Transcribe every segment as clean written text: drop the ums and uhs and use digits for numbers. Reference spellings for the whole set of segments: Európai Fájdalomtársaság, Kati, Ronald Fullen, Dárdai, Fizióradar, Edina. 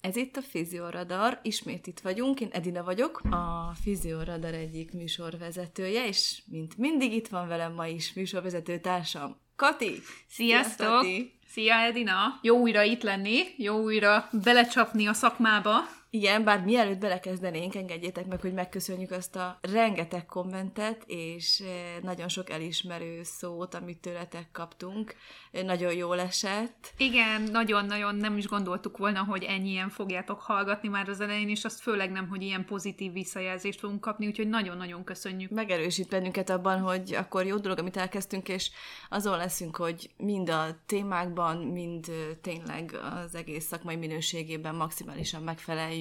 Ez itt a Fizióradar, ismét itt vagyunk, én Edina vagyok, a Fizióradar egyik műsorvezetője, és mint mindig itt van velem ma is műsorvezető társam, Kati! Sziasztok! Szia, Kati. Szia, Edina! Jó újra itt lenni, jó újra belecsapni a szakmába. Igen, bár mielőtt belekezdenénk, engedjétek meg, hogy megköszönjük azt a rengeteg kommentet, és nagyon sok elismerő szót, amit tőletek kaptunk. Nagyon jól esett. Igen, nagyon-nagyon nem is gondoltuk volna, hogy ennyien fogjátok hallgatni már az elején, és azt főleg nem, hogy ilyen pozitív visszajelzést fogunk kapni, úgyhogy nagyon-nagyon köszönjük. Megerősít bennünket abban, hogy akkor jó dolog, amit elkezdtünk, és azon leszünk, hogy mind a témákban, mind tényleg az egész szakmai minőségében maximálisan megfeleljünk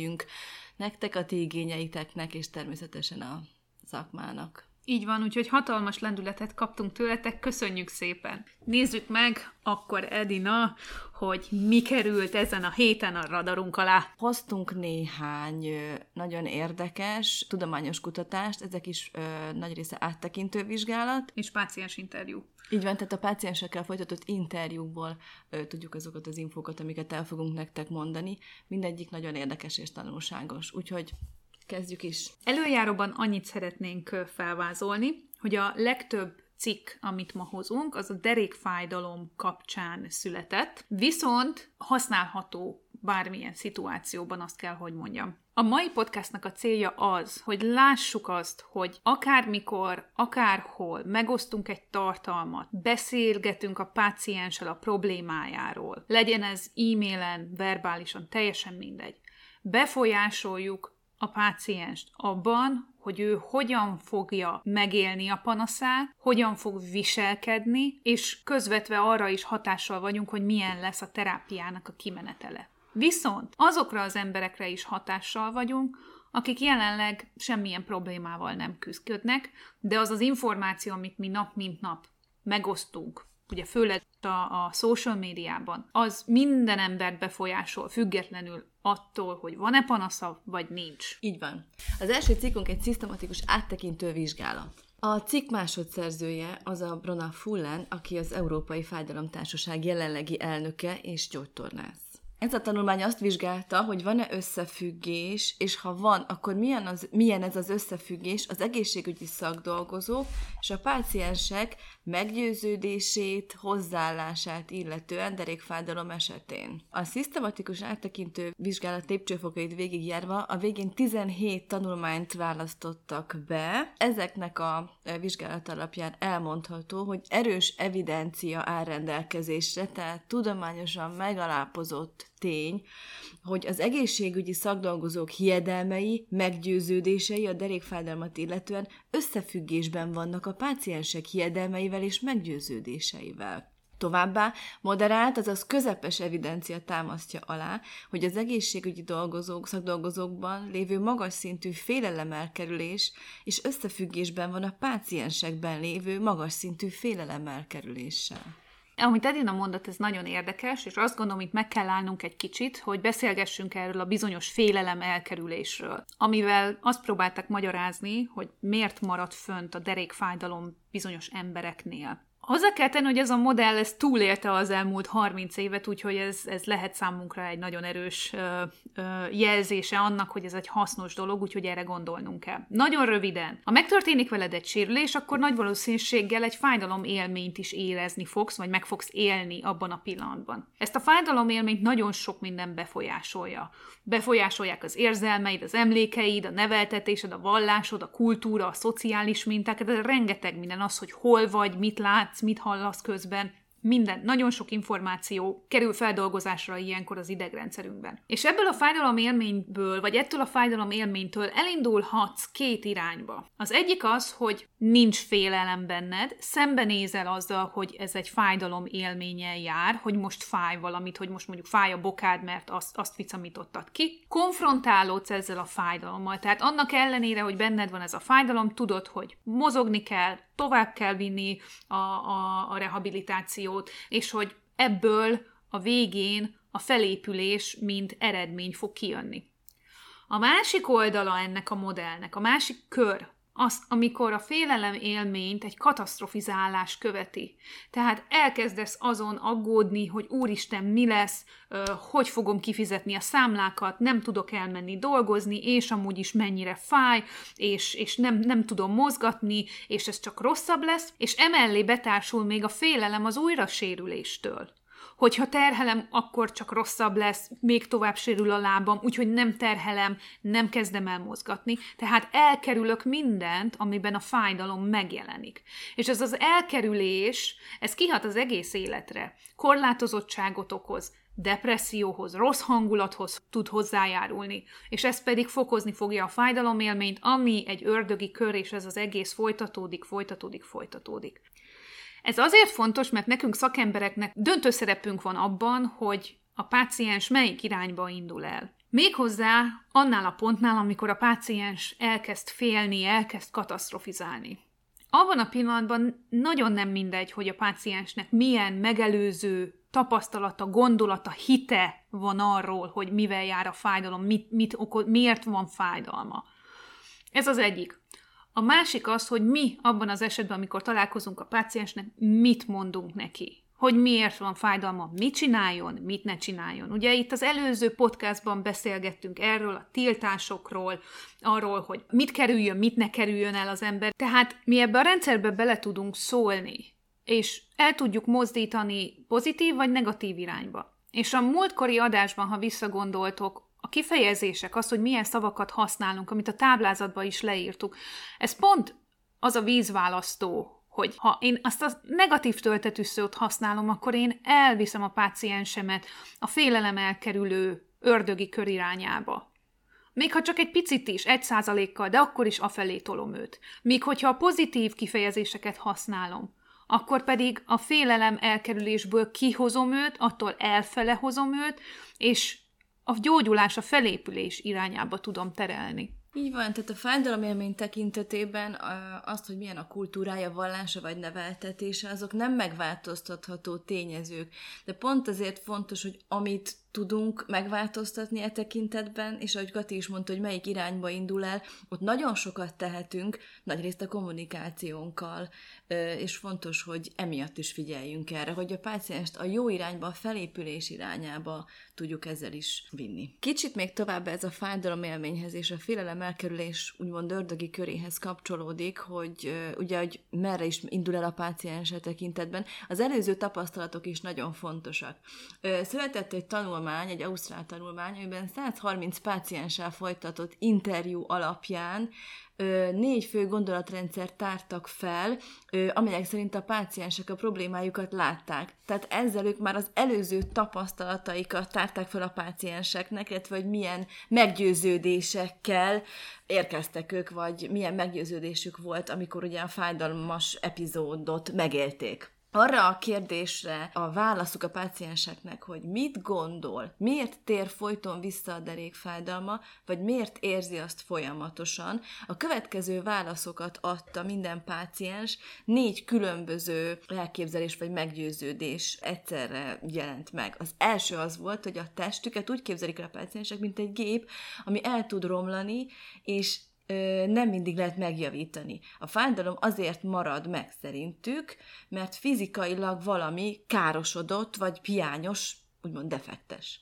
nektek, a ti igényeiteknek, és természetesen a szakmának. Így van, úgyhogy hatalmas lendületet kaptunk tőletek, köszönjük szépen! Nézzük meg akkor, Edina, hogy mi került ezen a héten a radarunk alá. Hoztunk néhány nagyon érdekes tudományos kutatást, ezek is nagy része áttekintő vizsgálat. És páciens interjú. Így van, tehát a páciensekkel folytatott interjúból tudjuk azokat az infókat, amiket el fogunk nektek mondani. Mindegyik nagyon érdekes és tanulságos, úgyhogy kezdjük is. Előjáróban annyit szeretnénk felvázolni, hogy a legtöbb cikk, amit ma hozunk, az a derékfájdalom kapcsán született, viszont használható bármilyen szituációban, azt kell, hogy mondjam. A mai podcastnak a célja az, hogy lássuk azt, hogy akármikor, akárhol megosztunk egy tartalmat, beszélgetünk a pácienssel a problémájáról, legyen ez e-mailen, verbálisan, teljesen mindegy. Befolyásoljuk a pácienst abban, hogy ő hogyan fogja megélni a panaszát, hogyan fog viselkedni, és közvetve arra is hatással vagyunk, hogy milyen lesz a terápiának a kimenetele. Viszont azokra az emberekre is hatással vagyunk, akik jelenleg semmilyen problémával nem küzdködnek, de az az információ, amit mi nap mint nap megosztunk, ugye főleg a social médiában, az minden embert befolyásol, függetlenül attól, hogy van-e panasza, vagy nincs. Így van. Az első cikkünk egy szisztematikus áttekintő vizsgálat. A cikk másodszerzője az a Ronald Fullen, aki az Európai Fájdalomtársaság jelenlegi elnöke és gyógytornász. Ez a tanulmány azt vizsgálta, hogy van-e összefüggés, és ha van, akkor milyen ez az összefüggés az egészségügyi szakdolgozók és a páciensek meggyőződését, hozzáállását illetően derékfájdalom esetén. A szisztematikus áttekintő vizsgálat lépcsőfokait végigjárva a végén 17 tanulmányt választottak be. Ezeknek a vizsgálat alapján elmondható, hogy erős evidencia áll rendelkezésre, tehát tudományosan megalápozott tény, hogy az egészségügyi szakdolgozók hiedelmei, meggyőződései a derékfájdalmat illetően összefüggésben vannak a páciensek hiedelmeivel és meggyőződéseivel. Továbbá moderált, azaz közepes evidencia támasztja alá, hogy az egészségügyi szakdolgozókban lévő magas szintű félelemelkerülés és összefüggésben van a páciensekben lévő magas szintű félelemelkerüléssel. Amit Edina mondott, ez nagyon érdekes, és azt gondolom, itt meg kell állnunk egy kicsit, hogy beszélgessünk erről a bizonyos félelem elkerülésről, amivel azt próbálták magyarázni, hogy miért marad fönt a derékfájdalom bizonyos embereknél. Hozzá kell tenni, hogy ez a modell ez túlélte az elmúlt 30 évet, úgyhogy ez lehet számunkra egy nagyon erős jelzése annak, hogy ez egy hasznos dolog, úgyhogy erre gondolnunk kell. Nagyon röviden. Ha megtörténik veled egy sérülés, akkor nagy valószínűséggel egy fájdalom élményt is érezni fogsz, vagy meg fogsz élni abban a pillanatban. Ezt a fájdalom élményt nagyon sok minden befolyásolja. Befolyásolják az érzelmeid, az emlékeid, a neveltetésed, a vallásod, a kultúra, a szociális minták, de rengeteg minden az, hogy hol vagy, mit látsz, mit hallasz közben, minden, nagyon sok információ kerül feldolgozásra ilyenkor az idegrendszerünkben. És ebből a fájdalomélményből, vagy ettől a fájdalomélménytől elindulhatsz két irányba. Az egyik az, hogy nincs félelem benned, szembenézel azzal, hogy ez egy fájdalom élménnyel jár, hogy most fáj valamit, hogy most mondjuk fáj a bokád, mert azt vicamítottad ki. Konfrontálódsz ezzel a fájdalommal, tehát annak ellenére, hogy benned van ez a fájdalom, tudod, hogy mozogni kell, tovább kell vinni a rehabilitációt, és hogy ebből a végén a felépülés mint eredmény fog kijönni. A másik oldala ennek a modellnek, a másik kör, az, amikor a félelem élményt egy katasztrofizálás követi. Tehát elkezdesz azon aggódni, hogy úristen, mi lesz, hogy fogom kifizetni a számlákat, nem tudok elmenni dolgozni, és amúgy is mennyire fáj, és nem tudom mozgatni, és ez csak rosszabb lesz, és emellé betársul még a félelem az újrasérüléstől. Hogyha terhelem, akkor csak rosszabb lesz, még tovább sérül a lábam, úgyhogy nem terhelem, nem kezdem el mozgatni. Tehát elkerülök mindent, amiben a fájdalom megjelenik. És ez az elkerülés, ez kihat az egész életre. Korlátozottságot okoz, depresszióhoz, rossz hangulathoz tud hozzájárulni. És ez pedig fokozni fogja a fájdalomélményt, ami egy ördögi kör, és ez az egész folytatódik. Ez azért fontos, mert nekünk szakembereknek döntő szerepünk van abban, hogy a páciens melyik irányba indul el. Méghozzá annál a pontnál, amikor a páciens elkezd félni, elkezd katasztrofizálni. Abban a pillanatban nagyon nem mindegy, hogy a páciensnek milyen megelőző tapasztalata, gondolata, hite van arról, hogy mivel jár a fájdalom, miért van fájdalma. Ez az egyik. A másik az, hogy mi abban az esetben, amikor találkozunk a páciensnek, mit mondunk neki. Hogy miért van fájdalma, mit csináljon, mit ne csináljon. Ugye itt az előző podcastban beszélgettünk erről, a tiltásokról, arról, hogy mit kerüljön, mit ne kerüljön el az ember. Tehát mi ebbe a rendszerbe bele tudunk szólni, és el tudjuk mozdítani pozitív vagy negatív irányba. És a múltkori adásban, ha visszagondoltok, a kifejezések, az, hogy milyen szavakat használunk, amit a táblázatban is leírtuk, ez pont az a vízválasztó, hogy ha én azt a negatív töltetű szót használom, akkor én elviszem a páciensemet a félelem elkerülő ördögi kör irányába. Még ha csak egy picit is, 1%-kal, de akkor is afelé tolom őt. Míg hogyha a pozitív kifejezéseket használom, akkor pedig a félelem elkerülésből kihozom őt, attól elfele hozom őt, és a gyógyulás, a felépülés irányába tudom terelni. Így van, tehát a fájdalomélmény tekintetében azt, hogy milyen a kultúrája, vallása vagy neveltetése, azok nem megváltoztatható tényezők. De pont azért fontos, hogy amit tudunk megváltoztatni e tekintetben, és ahogy Kati is mondta, hogy melyik irányba indul el, ott nagyon sokat tehetünk, nagyrészt a kommunikációnkkal, és fontos, hogy emiatt is figyeljünk erre, hogy a pácienst a jó irányba, a felépülés irányába tudjuk ezzel is vinni. Kicsit még tovább ez a fájdalomélményhez és a félelem elkerülés úgymond ördögi köréhez kapcsolódik, hogy ugye, hogy merre is indul el a páciens e tekintetben. Az előző tapasztalatok is nagyon fontosak. Született egy tanulmány, egy ausztrál tanulmány, amiben 130 pácienssel folytatott interjú alapján 4 fő gondolatrendszert tártak fel, amelyek szerint a páciensek a problémájukat látták. Tehát ezzel ők már az előző tapasztalataikat tárták fel a pácienseknek, illetve hogy milyen meggyőződésekkel érkeztek ők, vagy milyen meggyőződésük volt, amikor ugye a fájdalmas epizódot megélték. Arra a kérdésre a válaszuk a pácienseknek, hogy mit gondol, miért tér folyton vissza a derékfájdalma, vagy miért érzi azt folyamatosan, a következő válaszokat adta minden páciens, 4 különböző elképzelés vagy meggyőződés egyszerre jelent meg. Az első az volt, hogy a testüket úgy képzelik a páciensek, mint egy gép, ami el tud romlani, és nem mindig lehet megjavítani. A fájdalom azért marad meg szerintük, mert fizikailag valami károsodott, vagy hiányos, úgymond defektes.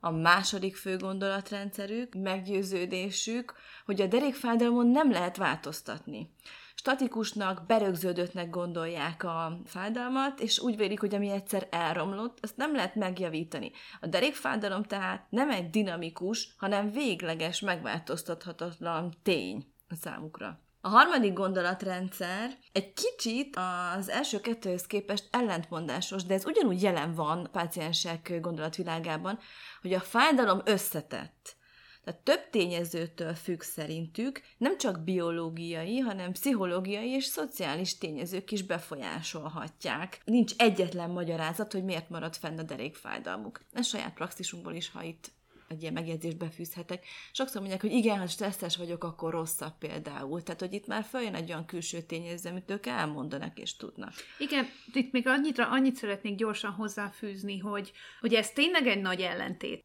A második fő gondolatrendszerük, meggyőződésük, hogy a derékfájdalmon nem lehet változtatni. Statikusnak, berögződöttnek gondolják a fájdalmat, és úgy vélik, hogy ami egyszer elromlott, azt nem lehet megjavítani. A derékfájdalom tehát nem egy dinamikus, hanem végleges, megváltoztathatatlan tény a számukra. A harmadik gondolatrendszer egy kicsit az első kettőhöz képest ellentmondásos, de ez ugyanúgy jelen van páciensek gondolatvilágában, hogy a fájdalom összetett. Tehát több tényezőtől függ szerintük, nem csak biológiai, hanem pszichológiai és szociális tényezők is befolyásolhatják. Nincs egyetlen magyarázat, hogy miért marad fenn a derékfájdalmuk. Ez saját praxisunkból is, ha itt egy ilyen megjegyzést befűzhetek. Sokszor mondják, hogy igen, ha stresszes vagyok, akkor rosszabb például. Tehát, hogy itt már följön egy olyan külső tényező, amit ők elmondanak és tudnak. Igen, itt még annyit szeretnék gyorsan hozzáfűzni, hogy ez tényleg egy nagy ellentét.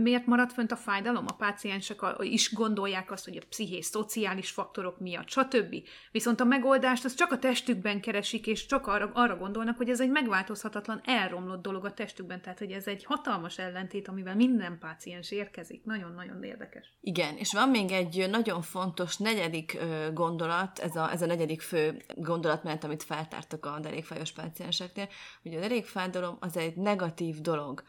Miért marad fönt a fájdalom? A páciensek is gondolják azt, hogy a pszichés, szociális faktorok miatt, stb. Viszont a megoldást az csak a testükben keresik, és csak arra gondolnak, hogy ez egy megváltozhatatlan, elromlott dolog a testükben. Tehát, hogy ez egy hatalmas ellentét, amivel minden páciens érkezik. Nagyon-nagyon érdekes. Igen, és van még egy nagyon fontos negyedik gondolat, ez a negyedik fő gondolatmenet, amit feltártak a derékfájos pácienseknél, hogy a derékfájdalom az egy negatív dolog.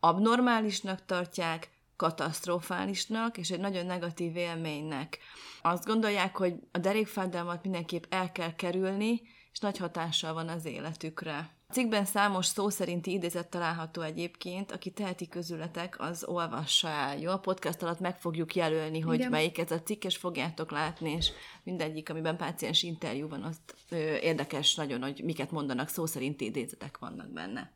Abnormálisnak tartják, katasztrofálisnak, és egy nagyon negatív élménynek. Azt gondolják, hogy a derékfájdalmat mindenképp el kell kerülni, és nagy hatással van az életükre. A cikkben számos szó szerinti idézet található egyébként, aki teheti közületek, az olvassa el, jó? A podcast alatt meg fogjuk jelölni, hogy melyik ez a cikk, és fogjátok látni, és mindegyik, amiben páciens interjú van, azt érdekes nagyon, hogy miket mondanak, szó szerinti idézetek vannak benne.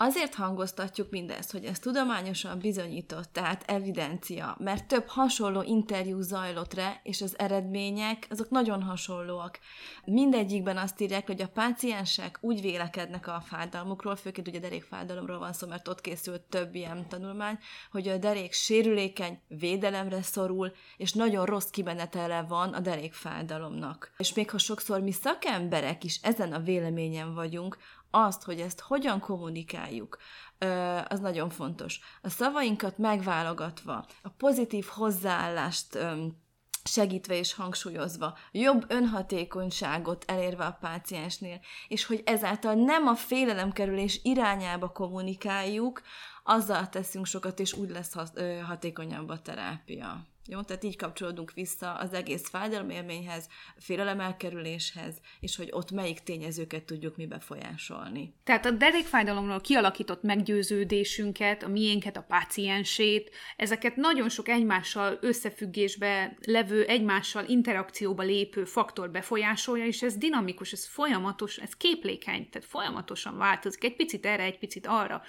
Azért hangoztatjuk mindezt, hogy ez tudományosan bizonyított, tehát evidencia, mert több hasonló interjú zajlott rá, és az eredmények, azok nagyon hasonlóak. Mindegyikben azt írják, hogy a páciensek úgy vélekednek a fájdalmukról, főként ugye derékfájdalomról van szó, mert ott készült több ilyen tanulmány, hogy a derék sérülékeny, védelemre szorul, és nagyon rossz kimenetele van a derékfájdalomnak. És még ha sokszor mi szakemberek is ezen a véleményen vagyunk, azt, hogy ezt hogyan kommunikáljuk, az nagyon fontos. A szavainkat megválogatva, a pozitív hozzáállást segítve és hangsúlyozva, jobb önhatékonyságot elérve a páciensnél, és hogy ezáltal nem a félelemkerülés irányába kommunikáljuk, azzal teszünk sokat, és úgy lesz hatékonyabb a terápia. Jó, tehát így kapcsolódunk vissza az egész fájdalomélményhez, félelemelkerüléshez, és hogy ott melyik tényezőket tudjuk mi befolyásolni. Tehát a derékfájdalomról kialakított meggyőződésünket, a miénket, a páciensét, ezeket nagyon sok egymással összefüggésbe levő, egymással interakcióba lépő faktor befolyásolja, és ez dinamikus, ez folyamatos, ez képlékeny, tehát folyamatosan változik, egy picit erre, egy picit arra.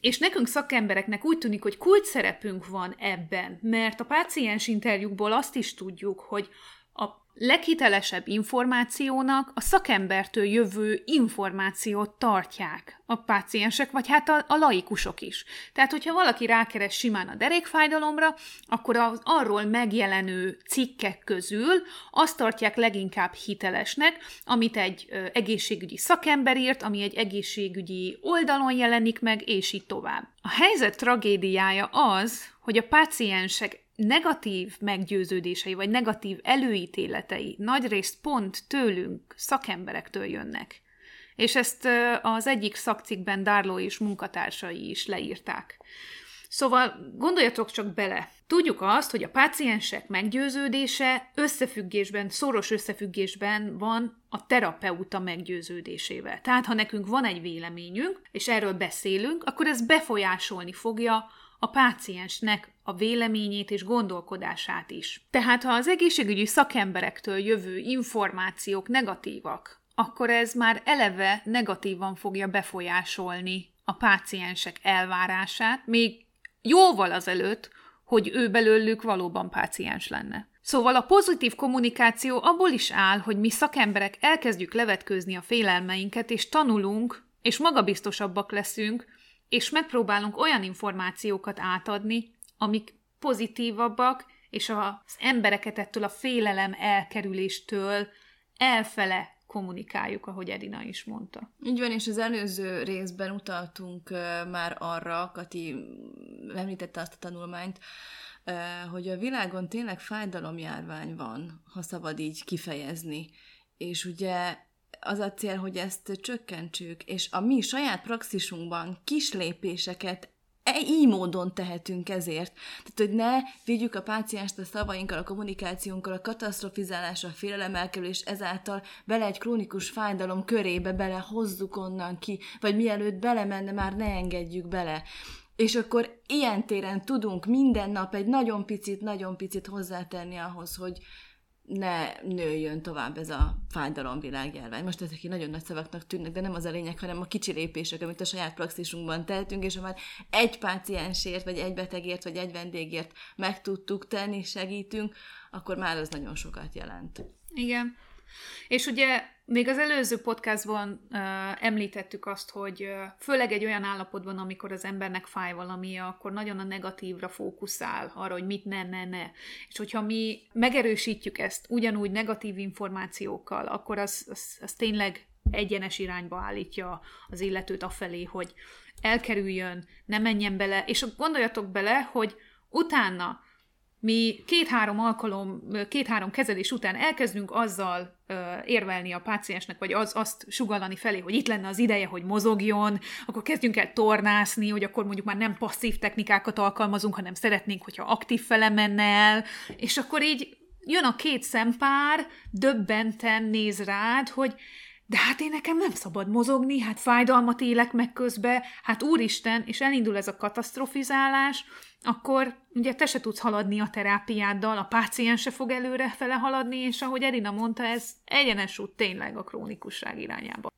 És nekünk szakembereknek úgy tűnik, hogy kulcsszerepünk van ebben, mert a páciens interjúkból azt is tudjuk, hogy a leghitelesebb információnak a szakembertől jövő információt tartják a páciensek, vagy hát a laikusok is. Tehát, hogyha valaki rákeres simán a derékfájdalomra, akkor az arról megjelenő cikkek közül azt tartják leginkább hitelesnek, amit egy egészségügyi szakember írt, ami egy egészségügyi oldalon jelenik meg, és így tovább. A helyzet tragédiája az, hogy a páciensek negatív meggyőződései, vagy negatív előítéletei nagyrészt pont tőlünk, szakemberektől jönnek. És ezt az egyik szakcikkben Dárdai és munkatársai is leírták. Szóval gondoljatok csak bele. Tudjuk azt, hogy a páciensek meggyőződése szoros összefüggésben van a terapeuta meggyőződésével. Tehát, ha nekünk van egy véleményünk, és erről beszélünk, akkor ez befolyásolni fogja a páciensnek a véleményét és gondolkodását is. Tehát, ha az egészségügyi szakemberektől jövő információk negatívak, akkor ez már eleve negatívan fogja befolyásolni a páciensek elvárását, még jóval azelőtt, hogy ő belőlük valóban páciens lenne. Szóval a pozitív kommunikáció abból is áll, hogy mi szakemberek elkezdjük levetkőzni a félelmeinket, és tanulunk, és magabiztosabbak leszünk, és megpróbálunk olyan információkat átadni, amik pozitívabbak, és az embereket ettől a félelem elkerüléstől elfele kommunikáljuk, ahogy Edina is mondta. Így van, és az előző részben utaltunk már arra, Kati említette azt a tanulmányt, hogy a világon tényleg fájdalomjárvány van, ha szabad így kifejezni. És ugye az a cél, hogy ezt csökkentsük, és a mi saját praxisunkban kis lépéseket így módon tehetünk ezért. Tehát, hogy ne vigyük a pácienst a szavainkkal, a kommunikációnkkal, a katasztrofizálásra, a félelem elkerülés, ezáltal bele egy krónikus fájdalom körébe belehozzuk onnan ki, vagy mielőtt belemenne, már ne engedjük bele. És akkor ilyen téren tudunk minden nap egy nagyon picit hozzátenni ahhoz, hogy ne nőjön tovább ez a fájdalomvilágjárvány. Most ezek nagyon nagy szavaknak tűnnek, de nem az a lényeg, hanem a kicsi lépések, amit a saját praxisunkban tehetünk, és ha már egy páciensért, vagy egy betegért, vagy egy vendégért meg tudtuk tenni, segítünk, akkor már az nagyon sokat jelent. Igen. És ugye még az előző podcastban említettük azt, hogy főleg egy olyan állapotban, amikor az embernek fáj valami, akkor nagyon a negatívra fókuszál, arra, hogy mit ne. És hogyha mi megerősítjük ezt ugyanúgy negatív információkkal, akkor az tényleg egyenes irányba állítja az illetőt afelé, hogy elkerüljön, ne menjen bele. És gondoljatok bele, hogy utána mi 2-3 kezelés után elkezdünk azzal érvelni a páciensnek, vagy azt sugallani felé, hogy itt lenne az ideje, hogy mozogjon, akkor kezdjünk el tornászni, hogy akkor mondjuk már nem passzív technikákat alkalmazunk, hanem szeretnénk, hogyha aktív fele menne el, és akkor így jön a két szempár, döbbenten néz rád, hogy de hát én nekem nem szabad mozogni, hát fájdalmat élek meg közben, hát úristen, és elindul ez a katasztrofizálás, akkor ugye te se tudsz haladni a terápiáddal, a páciens se fog előrefele haladni, és ahogy Edina mondta, ez egyenes út tényleg a krónikusság irányába.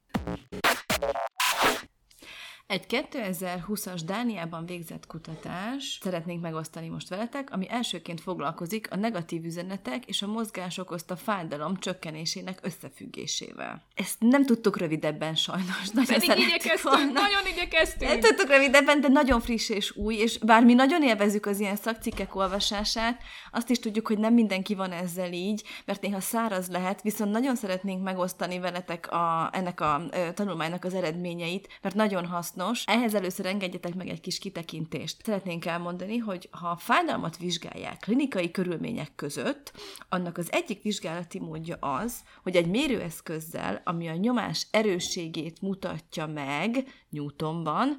Egy 2020-as Dániában végzett kutatás szeretnénk megosztani most veletek, ami elsőként foglalkozik a negatív üzenetek és a mozgás okozta fájdalom csökkenésének összefüggésével. Ezt nem tudtuk rövidebben sajnos. Nagyon igyekeztünk. Nem tudtuk rövidebben, de nagyon friss és új, és bár mi nagyon élvezzük az ilyen szakcikkek olvasását, azt is tudjuk, hogy nem mindenki van ezzel így, mert néha száraz lehet, viszont nagyon szeretnénk megosztani veletek ennek a tanulmánynak az eredményeit, mert nagyon hasznos. Ehhez először engedjetek meg egy kis kitekintést. Szeretnénk elmondani, hogy ha a fájdalmat vizsgálják klinikai körülmények között, annak az egyik vizsgálati módja az, hogy egy mérőeszközzel, ami a nyomás erősségét mutatja meg Newtonban,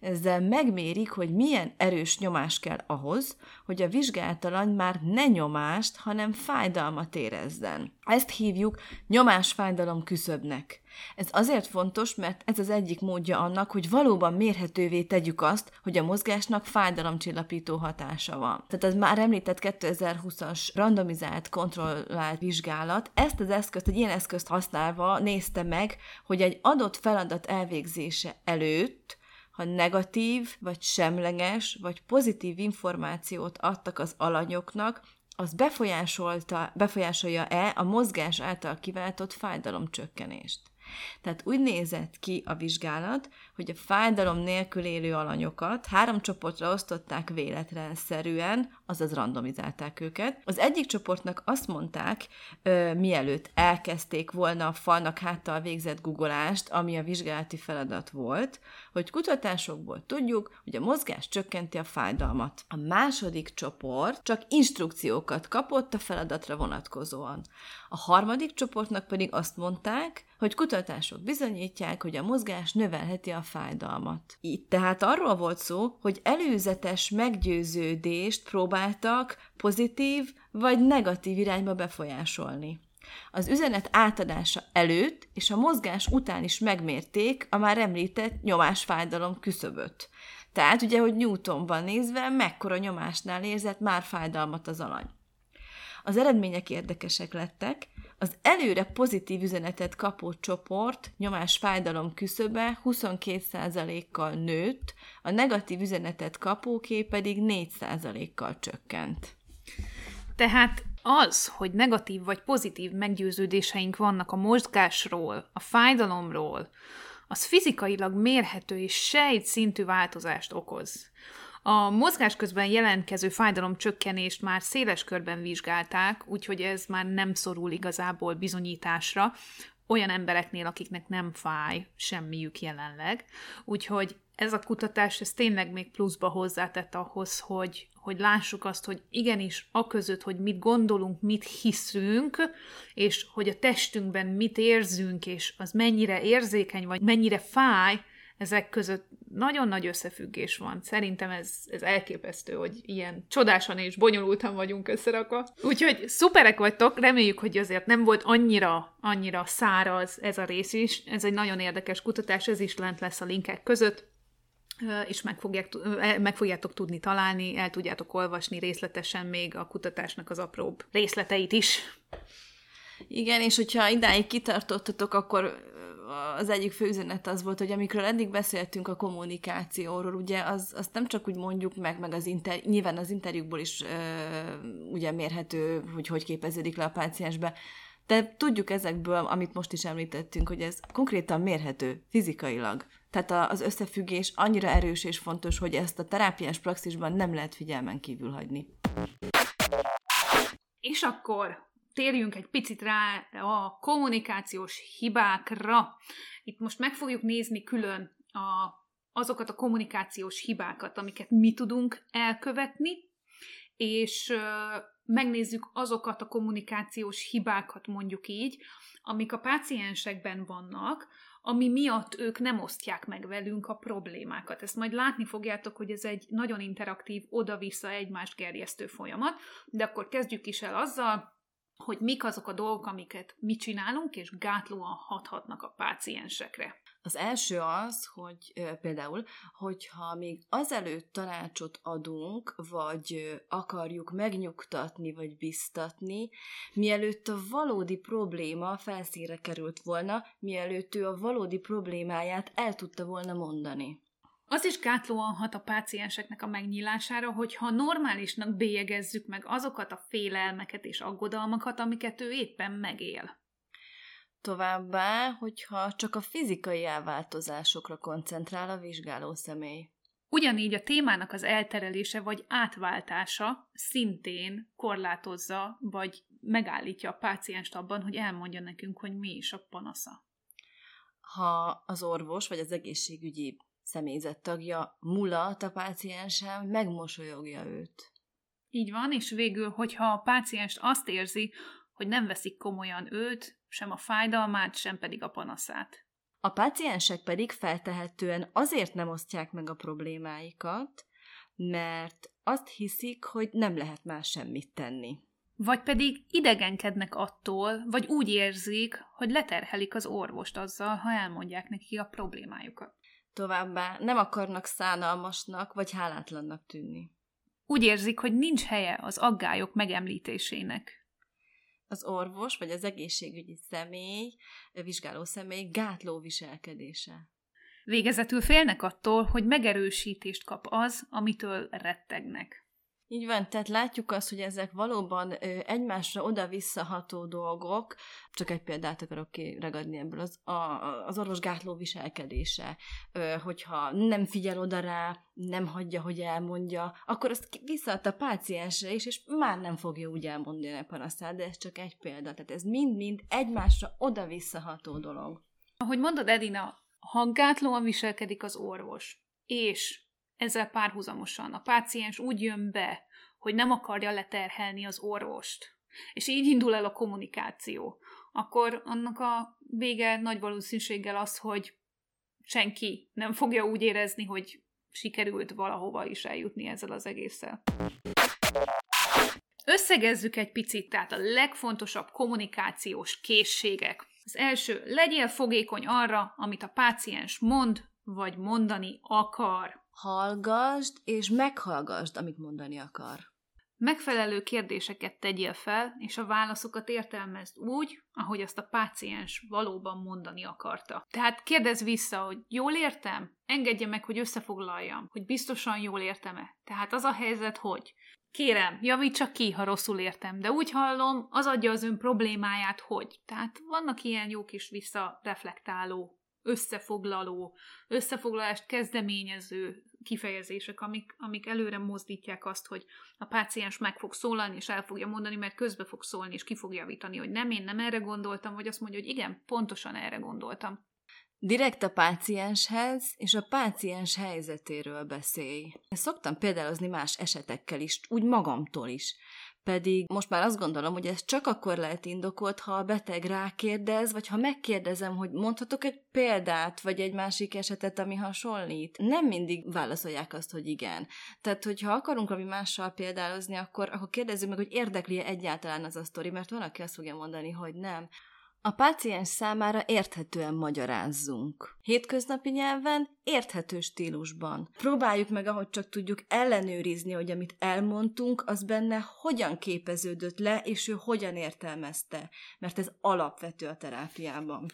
ezzel megmérik, hogy milyen erős nyomás kell ahhoz, hogy a vizsgált alany már ne nyomást, hanem fájdalmat érezzen. Ezt hívjuk nyomásfájdalom küszöbnek. Ez azért fontos, mert ez az egyik módja annak, hogy valóban mérhetővé tegyük azt, hogy a mozgásnak fájdalomcsillapító hatása van. Tehát az már említett 2020-as randomizált, kontrollált vizsgálat, ezt az eszközt, egy ilyen eszközt használva nézte meg, hogy egy adott feladat elvégzése előtt, ha negatív, vagy semleges, vagy pozitív információt adtak az alanyoknak, az befolyásolja-e a mozgás által kiváltott fájdalomcsökkenést. Tehát úgy nézett ki a vizsgálat, hogy a fájdalom nélkül élő alanyokat 3 csoportra osztották véletlenszerűen, azaz randomizálták őket. Az egyik csoportnak azt mondták, mielőtt elkezdték volna a falnak háttal végzett guggolást, ami a vizsgálati feladat volt, hogy kutatásokból tudjuk, hogy a mozgás csökkenti a fájdalmat. A második csoport csak instrukciókat kapott a feladatra vonatkozóan. A harmadik csoportnak pedig azt mondták, hogy kutatások bizonyítják, hogy a mozgás növelheti a fájdalmat. Itt tehát arról volt szó, hogy előzetes meggyőződést próbáltak pozitív vagy negatív irányba befolyásolni. Az üzenet átadása előtt és a mozgás után is megmérték a már említett nyomásfájdalom küszöböt. Tehát ugye, hogy Newtonban nézve mekkora nyomásnál érzett már fájdalmat az alany. Az eredmények érdekesek lettek, az előre pozitív üzenetet kapó csoport nyomás-fájdalom küszöbe 22%-kal nőtt, a negatív üzenetet kapóké pedig 4%-kal csökkent. Tehát az, hogy negatív vagy pozitív meggyőződéseink vannak a mozgásról, a fájdalomról, az fizikailag mérhető és sejtszintű változást okoz. A mozgás közben jelentkező fájdalomcsökkenést már széles körben vizsgálták, úgyhogy ez már nem szorul igazából bizonyításra olyan embereknél, akiknek nem fáj semmiük jelenleg. Úgyhogy ez a kutatás ez tényleg még pluszba hozzátett ahhoz, hogy lássuk azt, hogy igenis aközött, hogy mit gondolunk, mit hiszünk, és hogy a testünkben mit érzünk, és az mennyire érzékeny, vagy mennyire fáj, ezek között nagyon nagy összefüggés van. Szerintem ez elképesztő, hogy ilyen csodásan és bonyolultan vagyunk összerakva. Úgyhogy szuperek vagytok, reméljük, hogy azért nem volt annyira száraz ez a rész is. Ez egy nagyon érdekes kutatás, ez is lent lesz a linkek között, és meg fogjátok tudni találni, el tudjátok olvasni részletesen még a kutatásnak az apróbb részleteit is. Igen, és hogyha idáig kitartottatok, akkor az egyik fő üzenet az volt, hogy amikről eddig beszéltünk a kommunikációról, ugye, azt nem csak úgy mondjuk meg az nyilván az interjúkból is ugye mérhető, hogy képeződik le a páciensbe, de tudjuk ezekből, amit most is említettünk, hogy ez konkrétan mérhető fizikailag. Tehát az összefüggés annyira erős és fontos, hogy ezt a terápiás praxisban nem lehet figyelmen kívül hagyni. És akkor térjünk egy picit rá a kommunikációs hibákra. Itt most meg fogjuk nézni külön azokat a kommunikációs hibákat, amiket mi tudunk elkövetni, és megnézzük azokat a kommunikációs hibákat, mondjuk így, amik a páciensekben vannak, ami miatt ők nem osztják meg velünk a problémákat. Ezt majd látni fogjátok, hogy ez egy nagyon interaktív, oda-vissza egymást gerjesztő folyamat, de akkor kezdjük is el azzal, hogy mik azok a dolgok, amiket mi csinálunk, és gátlóan hathatnak a páciensekre. Az első az, hogy például, hogyha még azelőtt tanácsot adunk, vagy akarjuk megnyugtatni, vagy biztatni, mielőtt a valódi probléma felszínre került volna, mielőtt ő a valódi problémáját el tudta volna mondani. Az is gátlóan hat a pácienseknek a megnyílására, hogyha normálisnak bélyegezzük meg azokat a félelmeket és aggodalmakat, amiket ő éppen megél. Továbbá, hogyha csak a fizikai elváltozásokra koncentrál a vizsgáló személy. Ugyanígy a témának az elterelése vagy átváltása szintén korlátozza, vagy megállítja a pácienst abban, hogy elmondja nekünk, hogy mi is a panasza. Ha az orvos vagy az egészségügyi személyzet tagja mulat a páciensen, megmosolyogja őt. Így van, és végül, hogyha a páciens azt érzi, hogy nem veszik komolyan őt, sem a fájdalmát, sem pedig a panaszát. A páciensek pedig feltehetően azért nem osztják meg a problémáikat, mert azt hiszik, hogy nem lehet már semmit tenni. Vagy pedig idegenkednek attól, vagy úgy érzik, hogy leterhelik az orvost azzal, ha elmondják neki a problémájukat. Továbbá nem akarnak szánalmasnak vagy hálátlannak tűnni. Úgy érzik, hogy nincs helye az aggályok megemlítésének. Az orvos vagy az egészségügyi személy, vizsgáló személy gátló viselkedése. Végezetül félnek attól, hogy megerősítést kap az, amitől rettegnek. Így van, tehát látjuk azt, hogy ezek valóban egymásra oda-vissza ható dolgok. Csak egy példát akarok kiragadni ebből, az orvos gátló viselkedése. Hogyha nem figyel oda rá, nem hagyja, hogy elmondja, akkor azt visszaadta a páciensre is, és már nem fogja úgy elmondani a panaszát, de ez csak egy példa. Tehát ez mind-mind egymásra oda-vissza ható dolog. Ahogy mondod, Edina, ha gátlóan viselkedik az orvos, és ezzel párhuzamosan a páciens úgy jön be, hogy nem akarja leterhelni az orvost, és így indul el a kommunikáció, akkor annak a vége nagy valószínűséggel az, hogy senki nem fogja úgy érezni, hogy sikerült valahova is eljutni ezzel az egésszel. Összegezzük egy picit, tehát a legfontosabb kommunikációs készségek. Az első, legyél fogékony arra, amit a páciens mond, vagy mondani akar. Hallgasd és meghallgasd, amit mondani akar. Megfelelő kérdéseket tegyél fel, és a válaszokat értelmezd úgy, ahogy azt a páciens valóban mondani akarta. Tehát kérdezz vissza, hogy jól értem? Engedje meg, hogy összefoglaljam, hogy biztosan jól értem-e. Tehát az a helyzet, hogy kérem, javítsa ki, ha rosszul értem, de úgy hallom, az adja az ön problémáját, hogy. Tehát vannak ilyen jó kis visszareflektáló, összefoglaló, összefoglalást kezdeményező kifejezések, amik előre mozdítják azt, hogy a páciens meg fog szólalni, és el fogja mondani, mert közbe fog szólni, és ki fog javítani, hogy nem, én nem erre gondoltam, vagy azt mondja, hogy igen, pontosan erre gondoltam. Direkt a pácienshez és a páciens helyzetéről beszélj. Ezt szoktam példálozni más esetekkel is, úgy magamtól is. Pedig most már azt gondolom, hogy ez csak akkor lehet indokolt, ha a beteg rákérdez, vagy ha megkérdezem, hogy mondhatok egy példát, vagy egy másik esetet, ami hasonlít. Nem mindig válaszolják azt, hogy igen. Tehát, hogyha akarunk valami mással példálozni, akkor kérdezzük meg, hogy érdekli-e egyáltalán az a sztori, mert van, aki azt fogja mondani, hogy nem. A páciens számára érthetően magyarázzunk. Hétköznapi nyelven, érthető stílusban. Próbáljuk meg, ahogy csak tudjuk, ellenőrizni, hogy amit elmondtunk, az benne hogyan képeződött le, és ő hogyan értelmezte. Mert ez alapvető a terápiában.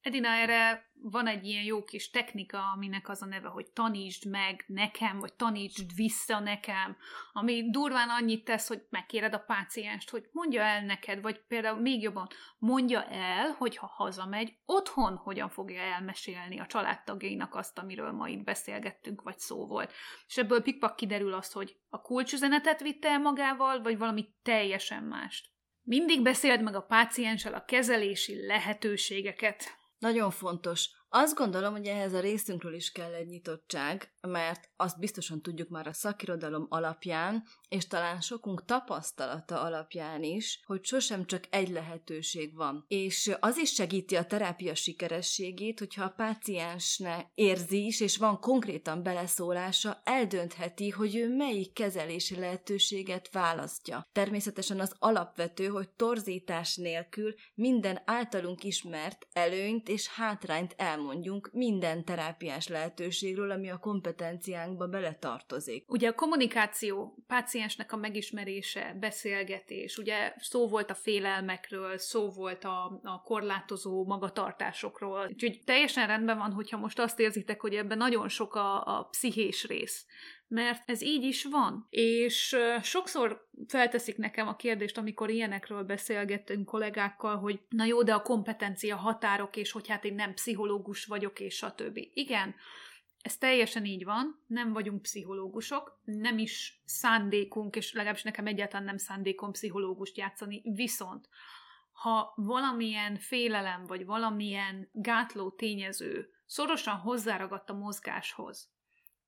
Edina, erre van egy ilyen jó kis technika, aminek az a neve, hogy tanítsd meg nekem, vagy tanítsd vissza nekem, ami durván annyit tesz, hogy megkéred a pácienst, hogy mondja el neked, vagy például még jobban mondja el, hogy ha hazamegy, otthon hogyan fogja elmesélni a családtagjainak azt, amiről ma itt beszélgettünk, vagy szó volt. És ebből pikpak kiderül az, hogy a kulcsüzenetet vitte el magával, vagy valami teljesen mást. Mindig beszéld meg a pácienssel a kezelési lehetőségeket. Nagyon fontos. Azt gondolom, hogy ehhez a részünkről is kell egy nyitottság, mert azt biztosan tudjuk már a szakirodalom alapján, és talán sokunk tapasztalata alapján is, hogy sosem csak egy lehetőség van. És az is segíti a terápia sikerességét, hogyha a páciensnek érzi is, és van konkrétan beleszólása, eldöntheti, hogy ő melyik kezelési lehetőséget választja. Természetesen az alapvető, hogy torzítás nélkül minden általunk ismert előnyt és hátrányt elmondjunk minden terápiás lehetőségről, ami a kompetenciánkba beletartozik. Ugye a kommunikáció, páciensnek a megismerése, beszélgetés, ugye szó volt a félelmekről, szó volt a korlátozó magatartásokról, úgyhogy teljesen rendben van, hogyha most azt érzitek, hogy ebben nagyon sok a pszichés rész, mert ez így is van. És sokszor felteszik nekem a kérdést, amikor ilyenekről beszélgettünk kollégákkal, hogy na jó, de a kompetencia határok, és hogy hát én nem pszichológus vagyok, és stb. Igen, ez teljesen így van, nem vagyunk pszichológusok, nem is szándékunk, és legalábbis nekem egyáltalán nem szándékom pszichológust játszani, viszont ha valamilyen félelem, vagy valamilyen gátló tényező szorosan hozzáragadt a mozgáshoz,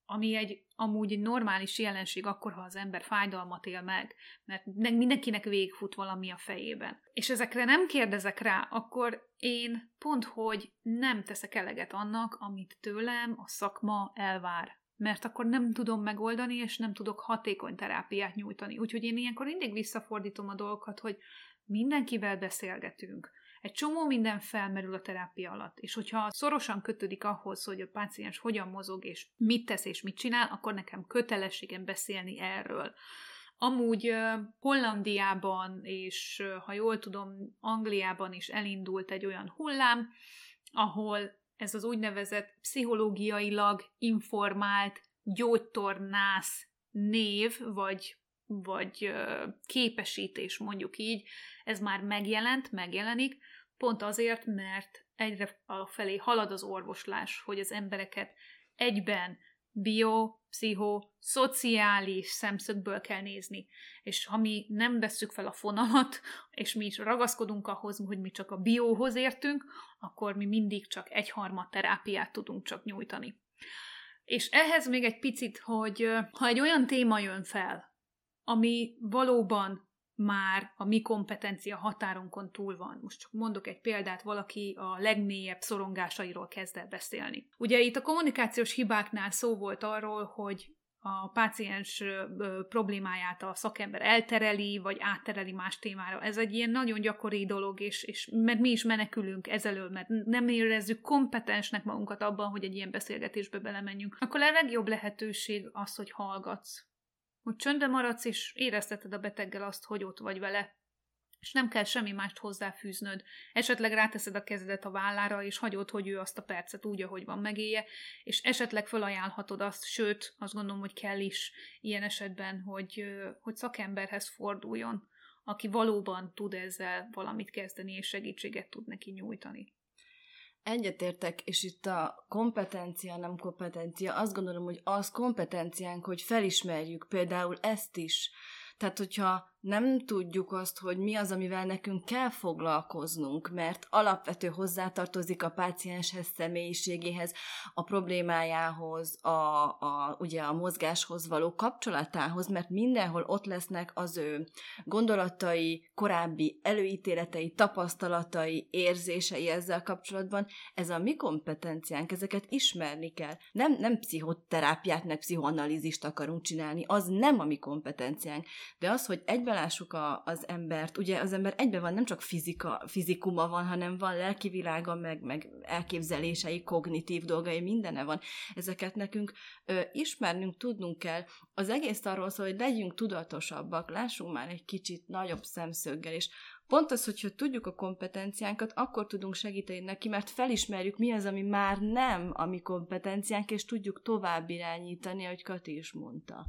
ami egy amúgy normális jelenség akkor, ha az ember fájdalmat él meg, mert mindenkinek végfut valami a fejében. És ezekre nem kérdezek rá, akkor én pont, hogy nem teszek eleget annak, amit tőlem a szakma elvár. Mert akkor nem tudom megoldani, és nem tudok hatékony terápiát nyújtani. Úgyhogy én ilyenkor mindig visszafordítom a dolgokat, hogy mindenkivel beszélgetünk. Egy csomó minden felmerül a terápia alatt, és hogyha szorosan kötődik ahhoz, hogy a páciens hogyan mozog, és mit tesz, és mit csinál, akkor nekem kötelességem beszélni erről. Amúgy Hollandiában, és ha jól tudom, Angliában is elindult egy olyan hullám, ahol ez az úgynevezett pszichológiailag informált gyógytornász név, vagy képesítés, mondjuk így, ez már megjelenik, pont azért, mert egyre felé halad az orvoslás, hogy az embereket egyben bio, pszicho, szociális szemszögből kell nézni. És ha mi nem vesszük fel a fonalat, és mi is ragaszkodunk ahhoz, hogy mi csak a bióhoz értünk, akkor mi mindig csak egyharmad terápiát tudunk csak nyújtani. És ehhez még egy picit, hogy ha egy olyan téma jön fel, ami valóban már a mi kompetencia határunkon túl van. Most csak mondok egy példát, valaki a legmélyebb szorongásairól kezd el beszélni. Ugye itt a kommunikációs hibáknál szó volt arról, hogy a páciens problémáját a szakember eltereli, vagy áttereli más témára. Ez egy ilyen nagyon gyakori dolog, és mert mi is menekülünk ezelől, mert nem érezzük kompetensnek magunkat abban, hogy egy ilyen beszélgetésbe belemenjünk. Akkor a legjobb lehetőség az, hogy hallgatsz. Hogy csöndben maradsz, és érezteted a beteggel azt, hogy ott vagy vele, és nem kell semmi mást hozzáfűznöd. Esetleg ráteszed a kezedet a vállára, és hagyod, hogy ő azt a percet úgy, ahogy van, megélje, és esetleg felajánlhatod azt, sőt, azt gondolom, hogy kell is ilyen esetben, hogy szakemberhez forduljon, aki valóban tud ezzel valamit kezdeni, és segítséget tud neki nyújtani. Egyetértek, és itt a kompetencia, nem kompetencia, azt gondolom, hogy az kompetenciánk, hogy felismerjük például ezt is. Tehát, hogyha nem tudjuk azt, hogy mi az, amivel nekünk kell foglalkoznunk, mert alapvető hozzátartozik a pácienshez, személyiségéhez, a problémájához, ugye a mozgáshoz való kapcsolatához, mert mindenhol ott lesznek az ő gondolatai, korábbi előítéletei, tapasztalatai, érzései ezzel kapcsolatban. Ez a mi kompetenciánk, ezeket ismerni kell. Nem pszichoterápiát, meg pszichoanalízist akarunk csinálni, az nem a mi kompetenciánk, de az, hogy egyben lássuk az embert. Ugye az ember egyben van, nem csak fizikuma van, hanem van lelki világa, meg elképzelései, kognitív dolgai, mindene van. Ezeket nekünk ismernünk, tudnunk kell. Az egész arról szól, hogy legyünk tudatosabbak, lássunk már egy kicsit nagyobb szemszöggel, és pont az, hogyha tudjuk a kompetenciánkat, akkor tudunk segíteni neki, mert felismerjük, mi az, ami már nem a mi kompetenciánk, és tudjuk tovább irányítani, ahogy Kati is mondta.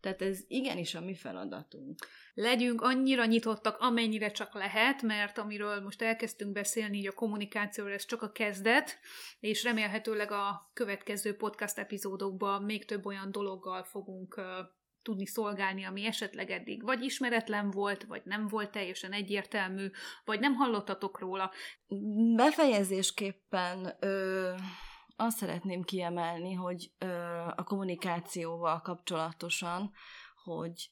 Tehát ez igenis a mi feladatunk. Legyünk annyira nyitottak, amennyire csak lehet, mert amiről most elkezdtünk beszélni, így a kommunikációról, ez csak a kezdet, és remélhetőleg a következő podcast epizódokban még több olyan dologgal fogunk tudni szolgálni, ami esetleg eddig vagy ismeretlen volt, vagy nem volt teljesen egyértelmű, vagy nem hallottatok róla. Befejezésképpen... Azt szeretném kiemelni, hogy a kommunikációval kapcsolatosan, hogy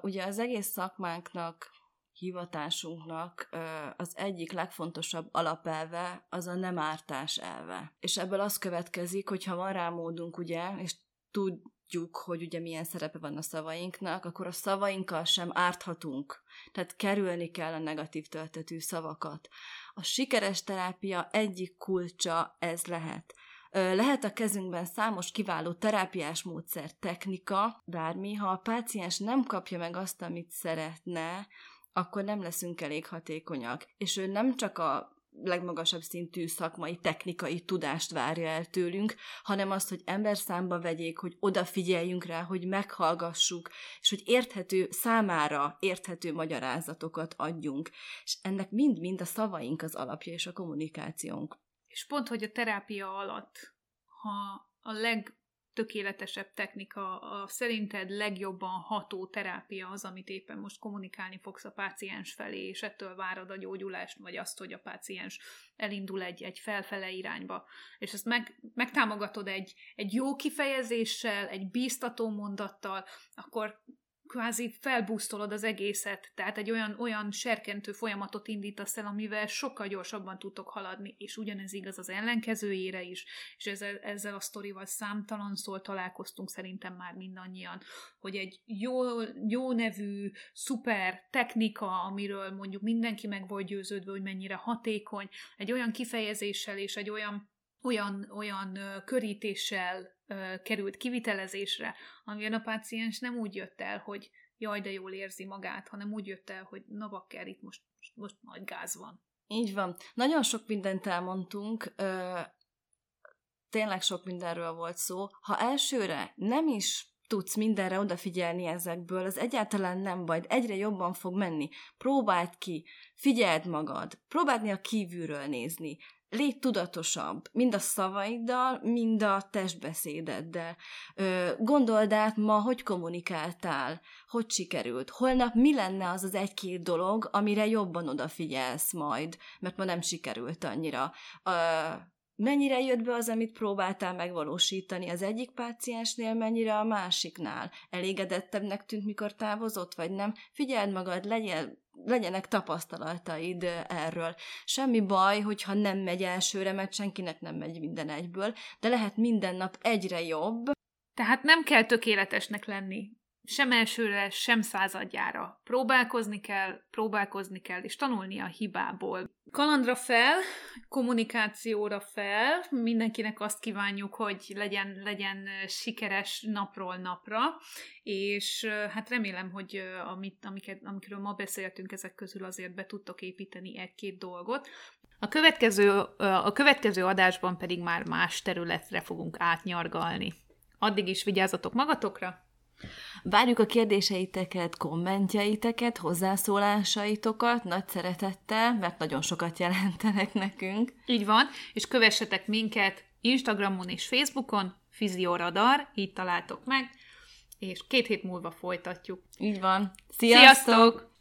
ugye az egész szakmánknak, hivatásunknak az egyik legfontosabb alapelve az a nem ártás elve. És ebből az következik, hogy ha van rá módunk, ugye, és tudjuk, hogy ugye milyen szerepe van a szavainknak, akkor a szavainkkal sem árthatunk. Tehát kerülni kell a negatív töltetű szavakat. A sikeres terápia egyik kulcsa ez lehet. Lehet a kezünkben számos kiváló terápiás módszer, technika, bármi, ha a páciens nem kapja meg azt, amit szeretne, akkor nem leszünk elég hatékonyak. És ő nem csak a legmagasabb szintű szakmai, technikai tudást várja el tőlünk, hanem azt, hogy emberszámba vegyék, hogy odafigyeljünk rá, hogy meghallgassuk, és hogy számára érthető magyarázatokat adjunk. És ennek mind-mind a szavaink az alapja és a kommunikációnk. És pont, hogy a terápia alatt, ha a legtökéletesebb technika, a szerinted legjobban ható terápia az, amit éppen most kommunikálni fogsz a páciens felé, és ettől várod a gyógyulást, vagy azt, hogy a páciens elindul egy felfele irányba. És ezt megtámogatod egy jó kifejezéssel, egy bíztató mondattal, akkor kvázi felbusztolod az egészet, tehát egy olyan serkentő folyamatot indítasz el, amivel sokkal gyorsabban tudtok haladni, és ugyanez igaz az ellenkezőjére is, és ezzel a sztorival számtalanszor találkoztunk szerintem már mindannyian, hogy egy jó nevű, szuper technika, amiről mondjuk mindenki meg volt győződve, hogy mennyire hatékony, egy olyan kifejezéssel és egy olyan körítéssel került kivitelezésre, amilyen a páciens nem úgy jött el, hogy jaj, de jól érzi magát, hanem úgy jött el, hogy na bakker, itt most nagy gáz van. Így van. Nagyon sok mindent elmondtunk, tényleg sok mindenről volt szó. Ha elsőre nem is tudsz mindenre odafigyelni ezekből, az egyáltalán nem baj, egyre jobban fog menni. Próbáld ki, figyeld magad, próbáld néha kívülről nézni, légy tudatosabb, mind a szavaiddal, mind a testbeszédeddel. Gondold át ma, hogy kommunikáltál, hogy sikerült. Holnap mi lenne az egy-két dolog, amire jobban odafigyelsz majd, mert ma nem sikerült annyira. Mennyire jött be az, amit próbáltál megvalósítani az egyik páciensnél, mennyire a másiknál? Elégedettebbnek tűnt, mikor távozott, vagy nem? Figyeld magad, legyenek tapasztalataid erről. Semmi baj, hogyha nem megy elsőre, mert senkinek nem megy minden egyből, de lehet minden nap egyre jobb. Tehát nem kell tökéletesnek lenni. Sem elsőre, sem századjára. Próbálkozni kell, és tanulni a hibából. Kalandra fel, kommunikációra fel, mindenkinek azt kívánjuk, hogy legyen sikeres napról napra, és hát remélem, hogy amikről ma beszéltünk, ezek közül azért be tudtok építeni egy-két dolgot. A következő adásban pedig már más területre fogunk átnyargalni. Addig is vigyázzatok magatokra! Várjuk a kérdéseiteket, kommentjeiteket, hozzászólásaitokat nagy szeretettel, mert nagyon sokat jelentenek nekünk. Így van, és kövessetek minket Instagramon és Facebookon, Fizióradar, így találtok meg, és 2 hét múlva folytatjuk. Így van. Sziasztok!